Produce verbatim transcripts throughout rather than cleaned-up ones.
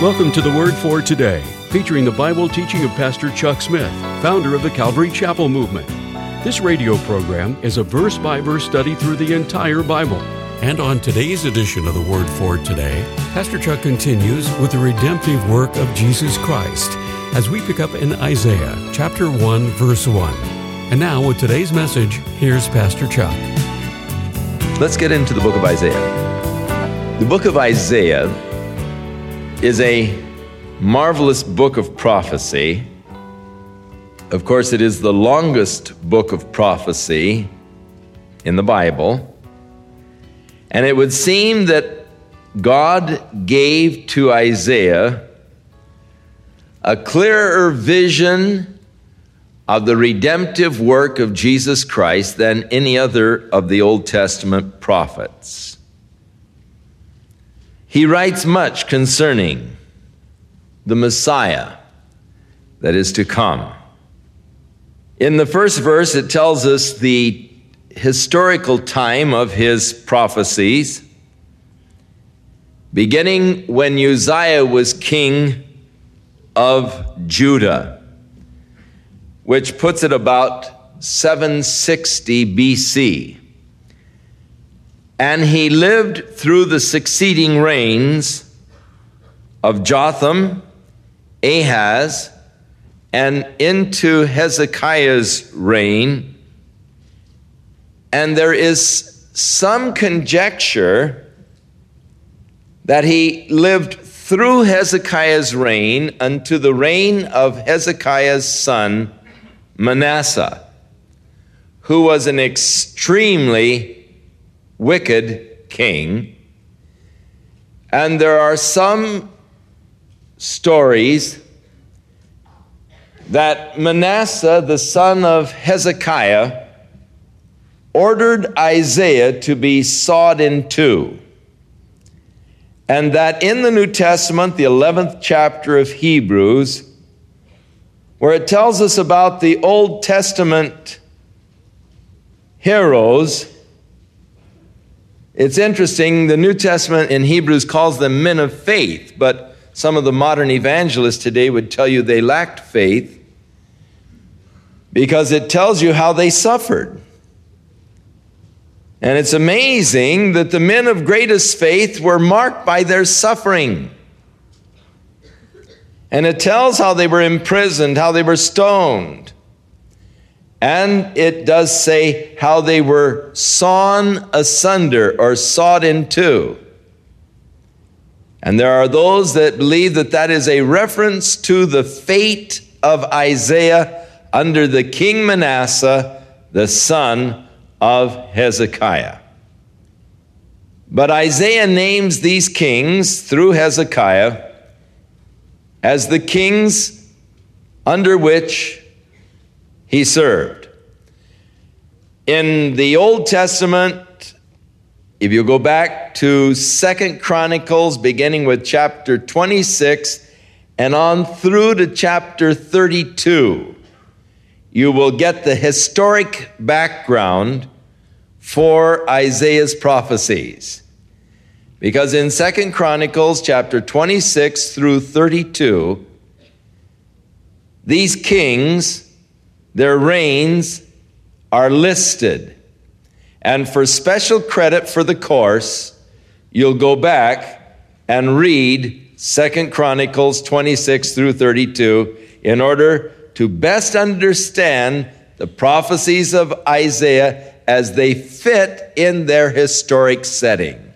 Welcome to The Word for Today, featuring the Bible teaching of Pastor Chuck Smith, founder of the Calvary Chapel movement. This radio program is a verse-by-verse study through the entire Bible. And on today's edition of The Word for Today, Pastor Chuck continues with the redemptive work of Jesus Christ as we pick up in Isaiah chapter one, verse one. And now with today's message, here's Pastor Chuck. Let's get into the book of Isaiah. The book of Isaiah is a marvelous book of prophecy. Of course, it is the longest book of prophecy in the Bible. And it would seem that God gave to Isaiah a clearer vision of the redemptive work of Jesus Christ than any other of the Old Testament prophets. He writes much concerning the Messiah that is to come. In the first verse, it tells us the historical time of his prophecies, beginning when Uzziah was king of Judah, which puts it about seven sixty B C. And he lived through the succeeding reigns of Jotham, Ahaz, and into Hezekiah's reign. And there is some conjecture that he lived through Hezekiah's reign unto the reign of Hezekiah's son, Manasseh, who was an extremely wicked king. And there are some stories that Manasseh, the son of Hezekiah, ordered Isaiah to be sawed in two. And that in the New Testament, the eleventh chapter of Hebrews, where it tells us about the Old Testament heroes, it's interesting, the New Testament in Hebrews calls them men of faith, but some of the modern evangelists today would tell you they lacked faith because it tells you how they suffered. And it's amazing that the men of greatest faith were marked by their suffering. And it tells how they were imprisoned, how they were stoned. And it does say how they were sawn asunder or sawed in two. And there are those that believe that that is a reference to the fate of Isaiah under the king Manasseh, the son of Hezekiah. But Isaiah names these kings through Hezekiah as the kings under which he served. In the Old Testament, if you go back to Second Chronicles, beginning with chapter twenty-six and on through to chapter thirty-two, you will get the historic background for Isaiah's prophecies. Because in Second Chronicles, chapter twenty-six through thirty-two, these kings, their reigns are listed. And for special credit for the course, you'll go back and read Second Chronicles twenty-six through thirty-two in order to best understand the prophecies of Isaiah as they fit in their historic setting.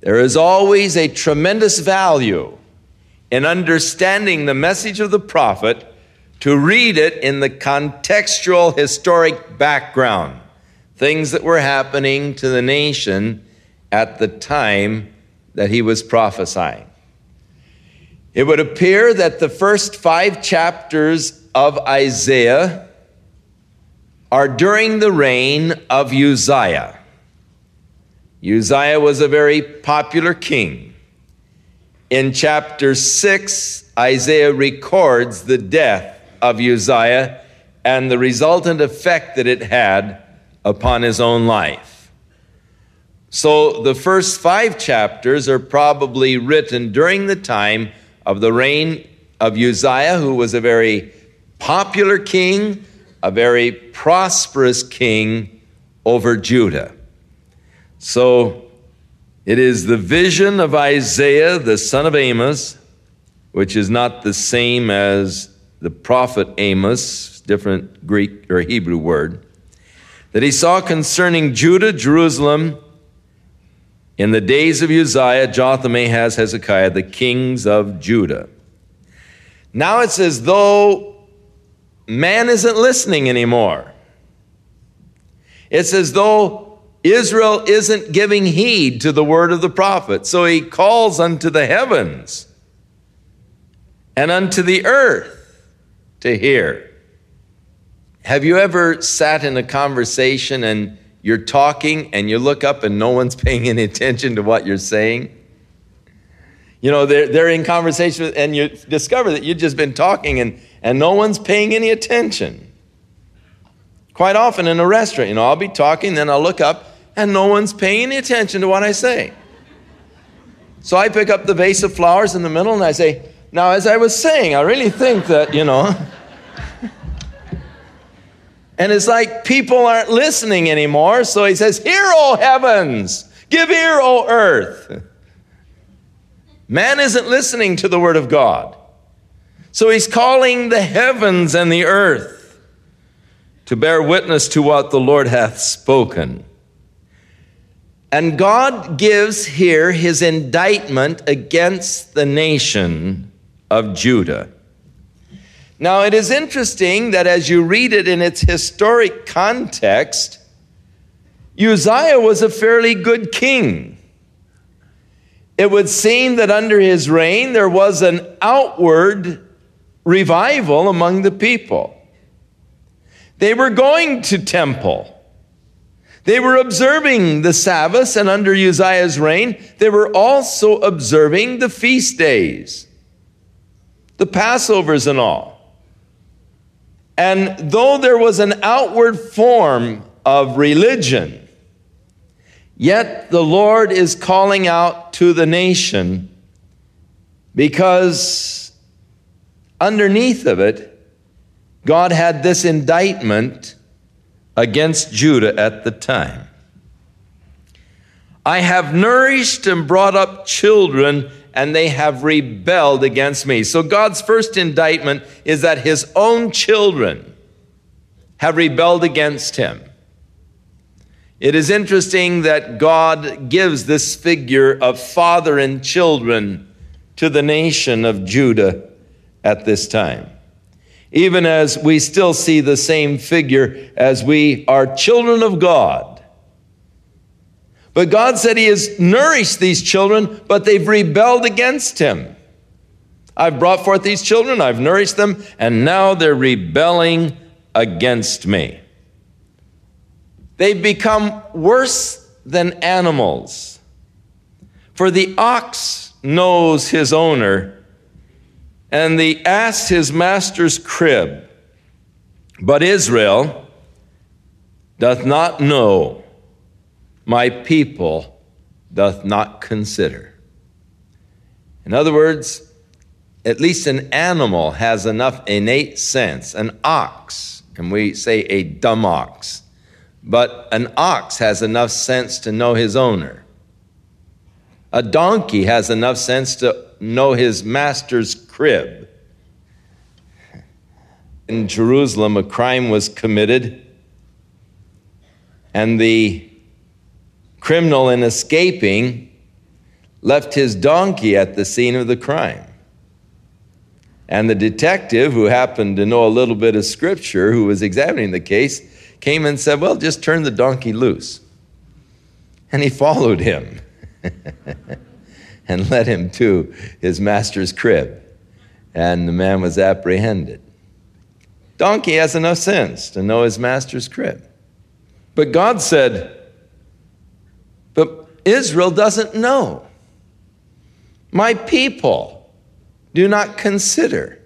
There is always a tremendous value in understanding the message of the prophet to read it in the contextual historic background, things that were happening to the nation at the time that he was prophesying. It would appear that the first five chapters of Isaiah are during the reign of Uzziah. Uzziah was a very popular king. In chapter six, Isaiah records the death of Uzziah and the resultant effect that it had upon his own life. So the first five chapters are probably written during the time of the reign of Uzziah, who was a very popular king, a very prosperous king over Judah. So it is the vision of Isaiah, the son of Amos, which is not the same as the prophet Amos, different Greek or Hebrew word, that he saw concerning Judah, Jerusalem, in the days of Uzziah, Jotham, Ahaz, Hezekiah, the kings of Judah. Now it's as though man isn't listening anymore. It's as though Israel isn't giving heed to the word of the prophet. So he calls unto the heavens and unto the earth to hear. Have you ever sat in a conversation and you're talking and you look up and no one's paying any attention to what you're saying? You know, they're, they're in conversation and you discover that you've just been talking and, and no one's paying any attention. Quite often in a restaurant, you know, I'll be talking, then I'll look up and no one's paying any attention to what I say. So I pick up the vase of flowers in the middle and I say, now, as I was saying, I really think that, you know, and it's like people aren't listening anymore. So he says, hear, O heavens, give ear, O earth. Man isn't listening to the word of God. So he's calling the heavens and the earth to bear witness to what the Lord hath spoken. And God gives here his indictment against the nation of Judah. Now, it is interesting that as you read it in its historic context, Uzziah was a fairly good king. It would seem that under his reign, there was an outward revival among the people. They were going to temple. They were observing the Sabbath, and under Uzziah's reign, they were also observing the feast days, the Passovers and all. And though there was an outward form of religion, yet the Lord is calling out to the nation because underneath of it, God had this indictment against Judah at the time. I have nourished and brought up children, and they have rebelled against me. So God's first indictment is that his own children have rebelled against him. It is interesting that God gives this figure of father and children to the nation of Judah at this time, even as we still see the same figure as we are children of God. But God said he has nourished these children, but they've rebelled against him. I've brought forth these children, I've nourished them, and now they're rebelling against me. They've become worse than animals. For the ox knows his owner, and the ass his master's crib. But Israel doth not know. My people doth not consider. In other words, at least an animal has enough innate sense. An ox, and we say a dumb ox, but an ox has enough sense to know his owner. A donkey has enough sense to know his master's crib. In Jerusalem, a crime was committed, and the criminal, in escaping, left his donkey at the scene of the crime. And the detective, who happened to know a little bit of scripture, who was examining the case, came and said, well, just turn the donkey loose. And he followed him and led him to his master's crib. And the man was apprehended. Donkey has enough sense to know his master's crib. But God said, but Israel doesn't know. My people do not consider.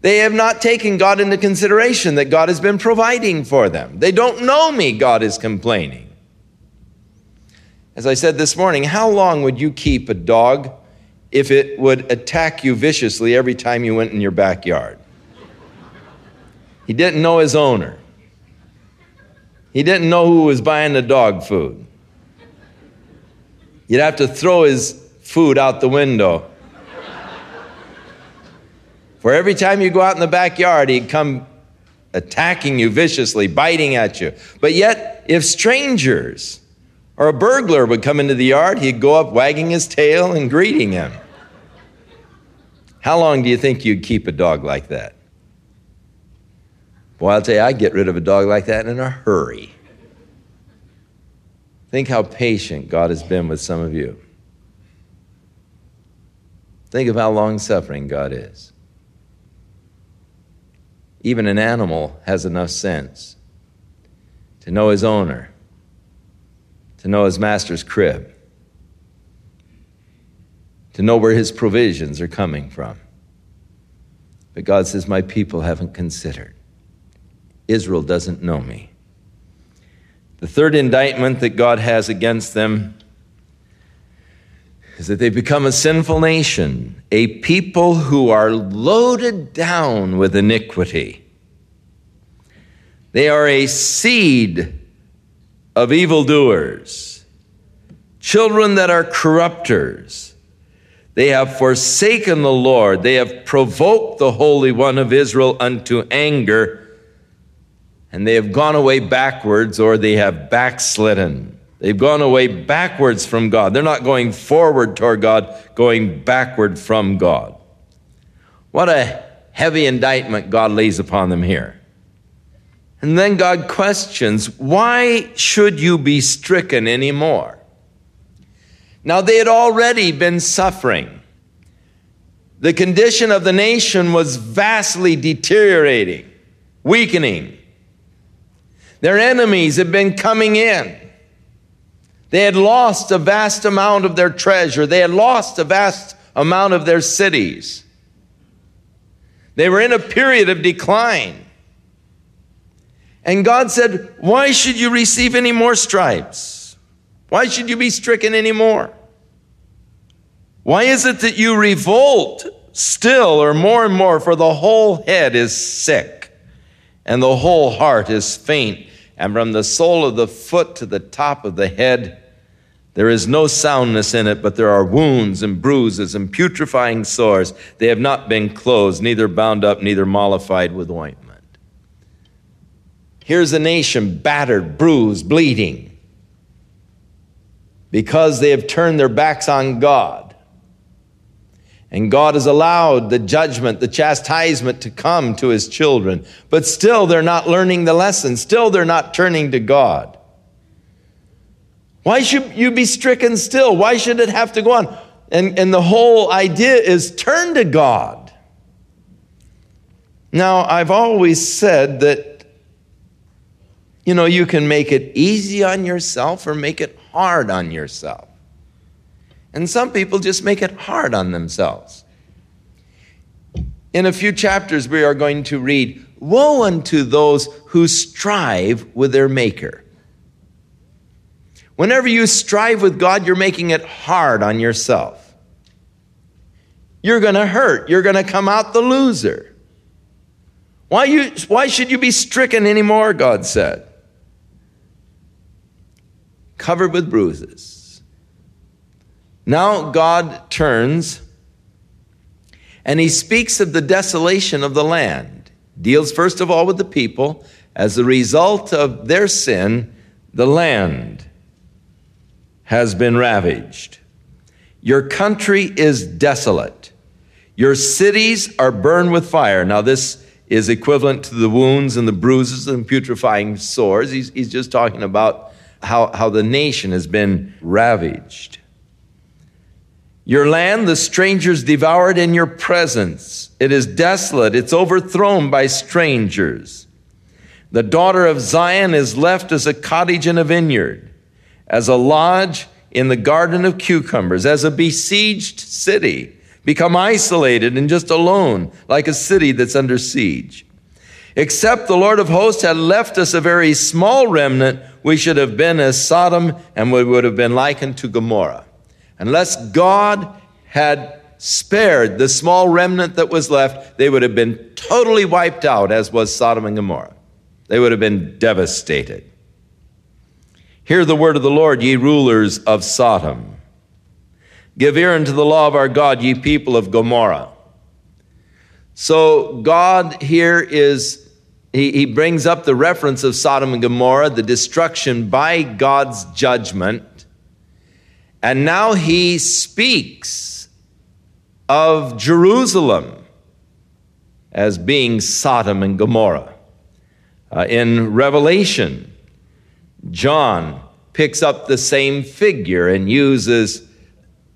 They have not taken God into consideration that God has been providing for them. They don't know me, God is complaining. As I said this morning, how long would you keep a dog if it would attack you viciously every time you went in your backyard? He didn't know his owner. He didn't know who was buying the dog food. You'd have to throw his food out the window. For every time you go out in the backyard, he'd come attacking you viciously, biting at you. But yet, if strangers or a burglar would come into the yard, he'd go up wagging his tail and greeting him. How long do you think you'd keep a dog like that? Well, I'll tell you, I'd get rid of a dog like that in a hurry. Think how patient God has been with some of you. Think of how long-suffering God is. Even an animal has enough sense to know his owner, to know his master's crib, to know where his provisions are coming from. But God says, my people haven't considered. Israel doesn't know me. The third indictment that God has against them is that they've become a sinful nation, a people who are loaded down with iniquity. They are a seed of evildoers, children that are corrupters. They have forsaken the Lord. They have provoked the Holy One of Israel unto anger, and they have gone away backwards, or they have backslidden. They've gone away backwards from God. They're not going forward toward God, going backward from God. What a heavy indictment God lays upon them here. And then God questions, why should you be stricken anymore? Now, they had already been suffering. The condition of the nation was vastly deteriorating, weakening. Their enemies had been coming in. They had lost a vast amount of their treasure. They had lost a vast amount of their cities. They were in a period of decline. And God said, why should you receive any more stripes? Why should you be stricken any more? Why is it that you revolt still, or more and more? For the whole head is sick, and the whole heart is faint. And from the sole of the foot to the top of the head, there is no soundness in it, but there are wounds and bruises and putrefying sores. They have not been closed, neither bound up, neither mollified with ointment. Here's a nation battered, bruised, bleeding, because they have turned their backs on God. And God has allowed the judgment, the chastisement to come to his children. But still they're not learning the lesson. Still they're not turning to God. Why should you be stricken still? Why should it have to go on? And, and the whole idea is turn to God. Now, I've always said that, you know, you can make it easy on yourself or make it hard on yourself. And some people just make it hard on themselves. In a few chapters, we are going to read, woe unto those who strive with their maker. Whenever you strive with God, you're making it hard on yourself. You're going to hurt. You're going to come out the loser. Why, you, why should you be stricken anymore, God said. Covered with bruises. Now God turns and he speaks of the desolation of the land, deals first of all with the people. As a result of their sin, the land has been ravaged. Your country is desolate. Your cities are burned with fire. Now this is equivalent to the wounds and the bruises and putrefying sores. He's, he's just talking about how, how the nation has been ravaged. Your land, the strangers devoured in your presence. It is desolate. It's overthrown by strangers. The daughter of Zion is left as a cottage in a vineyard, as a lodge in the garden of cucumbers, as a besieged city, become isolated and just alone, like a city that's under siege. Except the Lord of hosts had left us a very small remnant, we should have been as Sodom, and we would have been likened to Gomorrah. Unless God had spared the small remnant that was left, they would have been totally wiped out, as was Sodom and Gomorrah. They would have been devastated. Hear the word of the Lord, ye rulers of Sodom. Give ear unto the law of our God, ye people of Gomorrah. So God here is, he, he brings up the reference of Sodom and Gomorrah, the destruction by God's judgment. And now he speaks of Jerusalem as being Sodom and Gomorrah. Uh, in Revelation, John picks up the same figure and uses,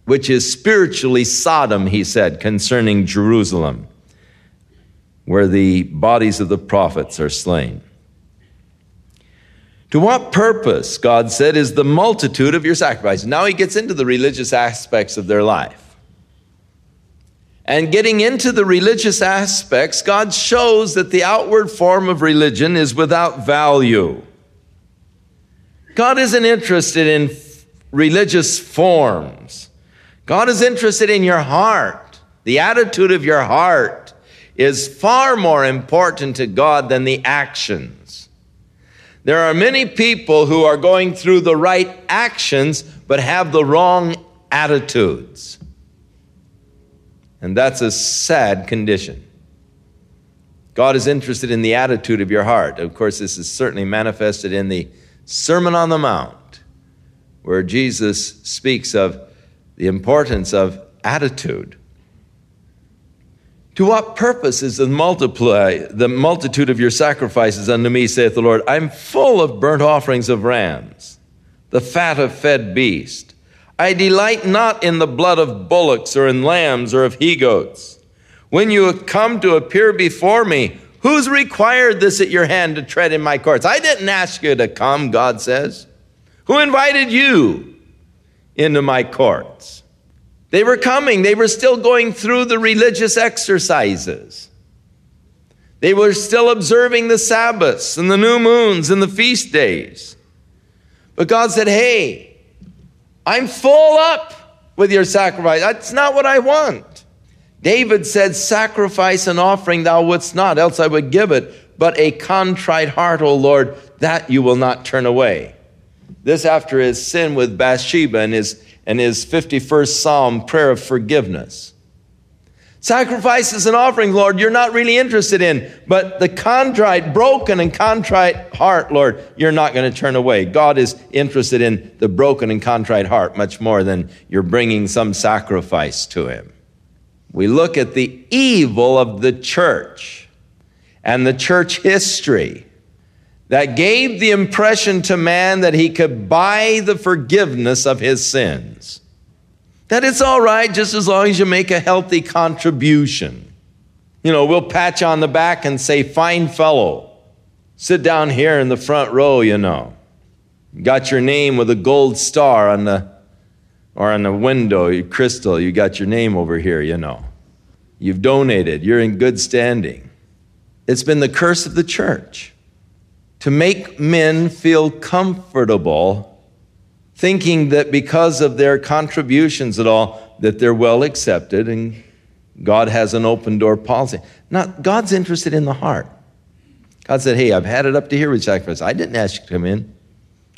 which is spiritually Sodom, he said, concerning Jerusalem, where the bodies of the prophets are slain. To what purpose, God said, is the multitude of your sacrifices? Now he gets into the religious aspects of their life. And getting into the religious aspects, God shows that the outward form of religion is without value. God isn't interested in religious forms. God is interested in your heart. The attitude of your heart is far more important to God than the actions. There are many people who are going through the right actions but have the wrong attitudes. And that's a sad condition. God is interested in the attitude of your heart. Of course, this is certainly manifested in the Sermon on the Mount, where Jesus speaks of the importance of attitude. To what purpose is the multiply the multitude of your sacrifices unto me, saith the Lord? I'm full of burnt offerings of rams, the fat of fed beasts. I delight not in the blood of bullocks or in lambs or of he-goats. When you come to appear before me, who's required this at your hand to tread in my courts? I didn't ask you to come, God says. Who invited you into my courts? They were coming. They were still going through the religious exercises. They were still observing the Sabbaths and the new moons and the feast days. But God said, hey, I'm full up with your sacrifice. That's not what I want. David said, sacrifice and offering thou wouldst not, else I would give it. But a contrite heart, O Lord, that you will not turn away. This after his sin with Bathsheba and his, and his fifty-first Psalm prayer of forgiveness. Sacrifices and offerings, Lord, you're not really interested in. But the contrite, broken and contrite heart, Lord, you're not going to turn away. God is interested in the broken and contrite heart much more than you're bringing some sacrifice to him. We look at the evil of the church and the church history that gave the impression to man that he could buy the forgiveness of his sins. That it's all right just as long as you make a healthy contribution. You know, we'll pat you on the back and say, fine fellow, sit down here in the front row, you know. Got your name with a gold star on the, or on the window, your crystal, you got your name over here, you know. You've donated, you're in good standing. It's been the curse of the church to make men feel comfortable thinking that because of their contributions at all, that they're well accepted and God has an open door policy. Not God's interested in the heart. God said, hey, I've had it up to here with sacrifice. I didn't ask you to come in.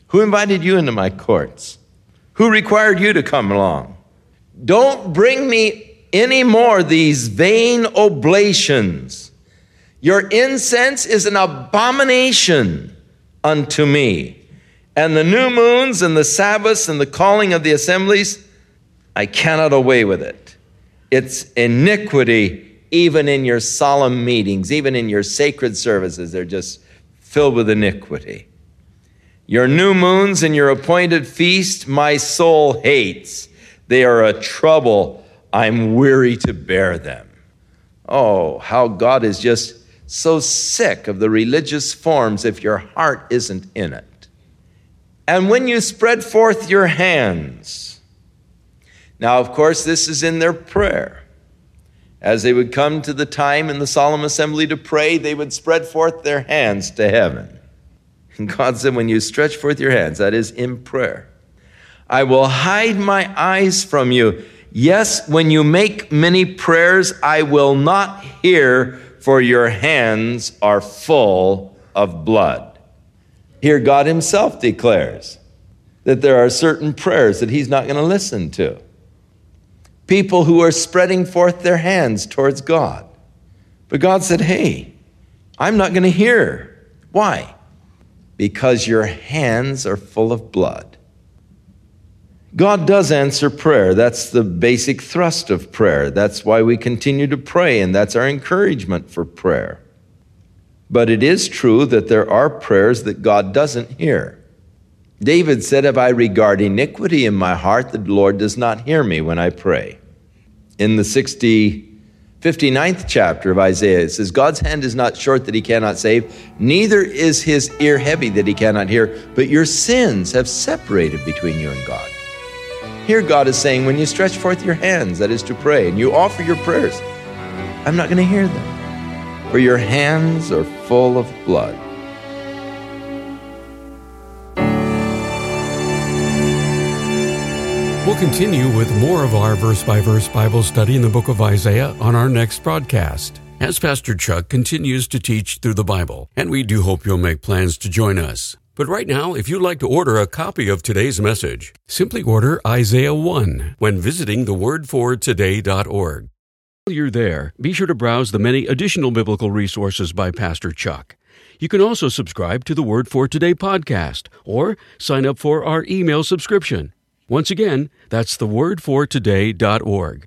Who invited you into my courts? Who required you to come along? Don't bring me any more these vain oblations. Your incense is an abomination unto me. And the new moons and the Sabbaths and the calling of the assemblies, I cannot away with it. It's iniquity even in your solemn meetings, even in your sacred services. They're just filled with iniquity. Your new moons and your appointed feast, my soul hates. They are a trouble. I'm weary to bear them. Oh, how God is just so sick of the religious forms if your heart isn't in it. And when you spread forth your hands. Now, of course, this is in their prayer. As they would come to the time in the solemn assembly to pray, they would spread forth their hands to heaven. And God said, when you stretch forth your hands, that is in prayer, I will hide my eyes from you. Yes, when you make many prayers, I will not hear, for your hands are full of blood. Here God himself declares that there are certain prayers that he's not going to listen to. People who are spreading forth their hands towards God. But God said, hey, I'm not going to hear. Why? Because your hands are full of blood. God does answer prayer. That's the basic thrust of prayer. That's why we continue to pray, and that's our encouragement for prayer. But it is true that there are prayers that God doesn't hear. David said, if I regard iniquity in my heart, the Lord does not hear me when I pray. In the sixty, fifty-ninth chapter of Isaiah, it says, God's hand is not short that he cannot save, neither is his ear heavy that he cannot hear, but your sins have separated between you and God. Here God is saying, when you stretch forth your hands, that is to pray, and you offer your prayers, I'm not going to hear them, for your hands are full of blood. We'll continue with more of our verse-by-verse Bible study in the book of Isaiah on our next broadcast, as Pastor Chuck continues to teach through the Bible, and we do hope you'll make plans to join us. But right now, if you'd like to order a copy of today's message, simply order Isaiah one when visiting the word for today dot org. While you're there, be sure to browse the many additional biblical resources by Pastor Chuck. You can also subscribe to the Word for Today podcast or sign up for our email subscription. Once again, that's the word for today dot org.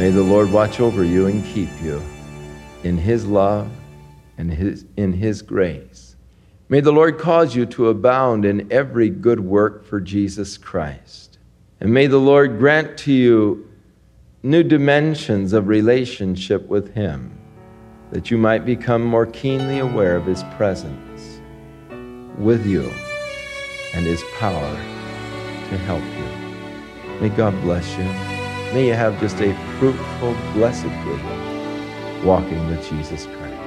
May the Lord watch over you and keep you in his love and his, in his grace. May the Lord cause you to abound in every good work for Jesus Christ. And may the Lord grant to you new dimensions of relationship with him, that you might become more keenly aware of his presence with you and his power to help you. May God bless you. May you have just a fruitful, blessed week walking with Jesus Christ.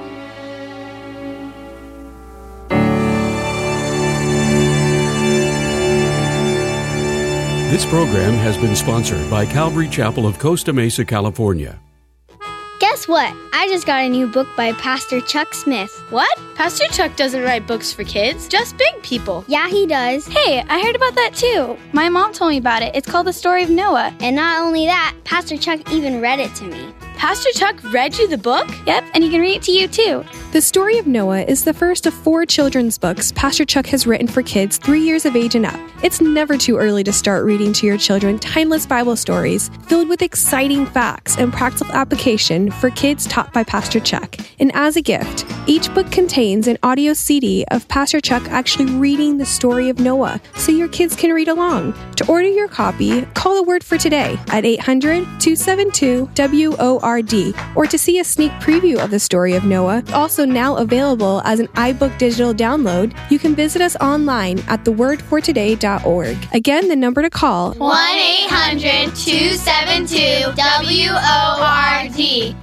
This program has been sponsored by Calvary Chapel of Costa Mesa, California. Guess what? I just got a new book by Pastor Chuck Smith. What? Pastor Chuck doesn't write books for kids, just big people. Yeah, he does. Hey, I heard about that too. My mom told me about it. It's called The Story of Noah. And not only that, Pastor Chuck even read it to me. Pastor Chuck read you the book? Yep, and he can read it to you too. The Story of Noah is the first of four children's books Pastor Chuck has written for kids three years of age and up. It's never too early to start reading to your children timeless Bible stories filled with exciting facts and practical application for kids taught by Pastor Chuck. And as a gift, each book contains an audio C D of Pastor Chuck actually reading the story of Noah so your kids can read along. To order your copy, call the Word for Today at eight hundred two seven two W O R D. Or to see a sneak preview of The Story of Noah, also now available as an iBook digital download, you can visit us online at the word for today dot org. Again, the number to call, one eight hundred two seven two W O R D.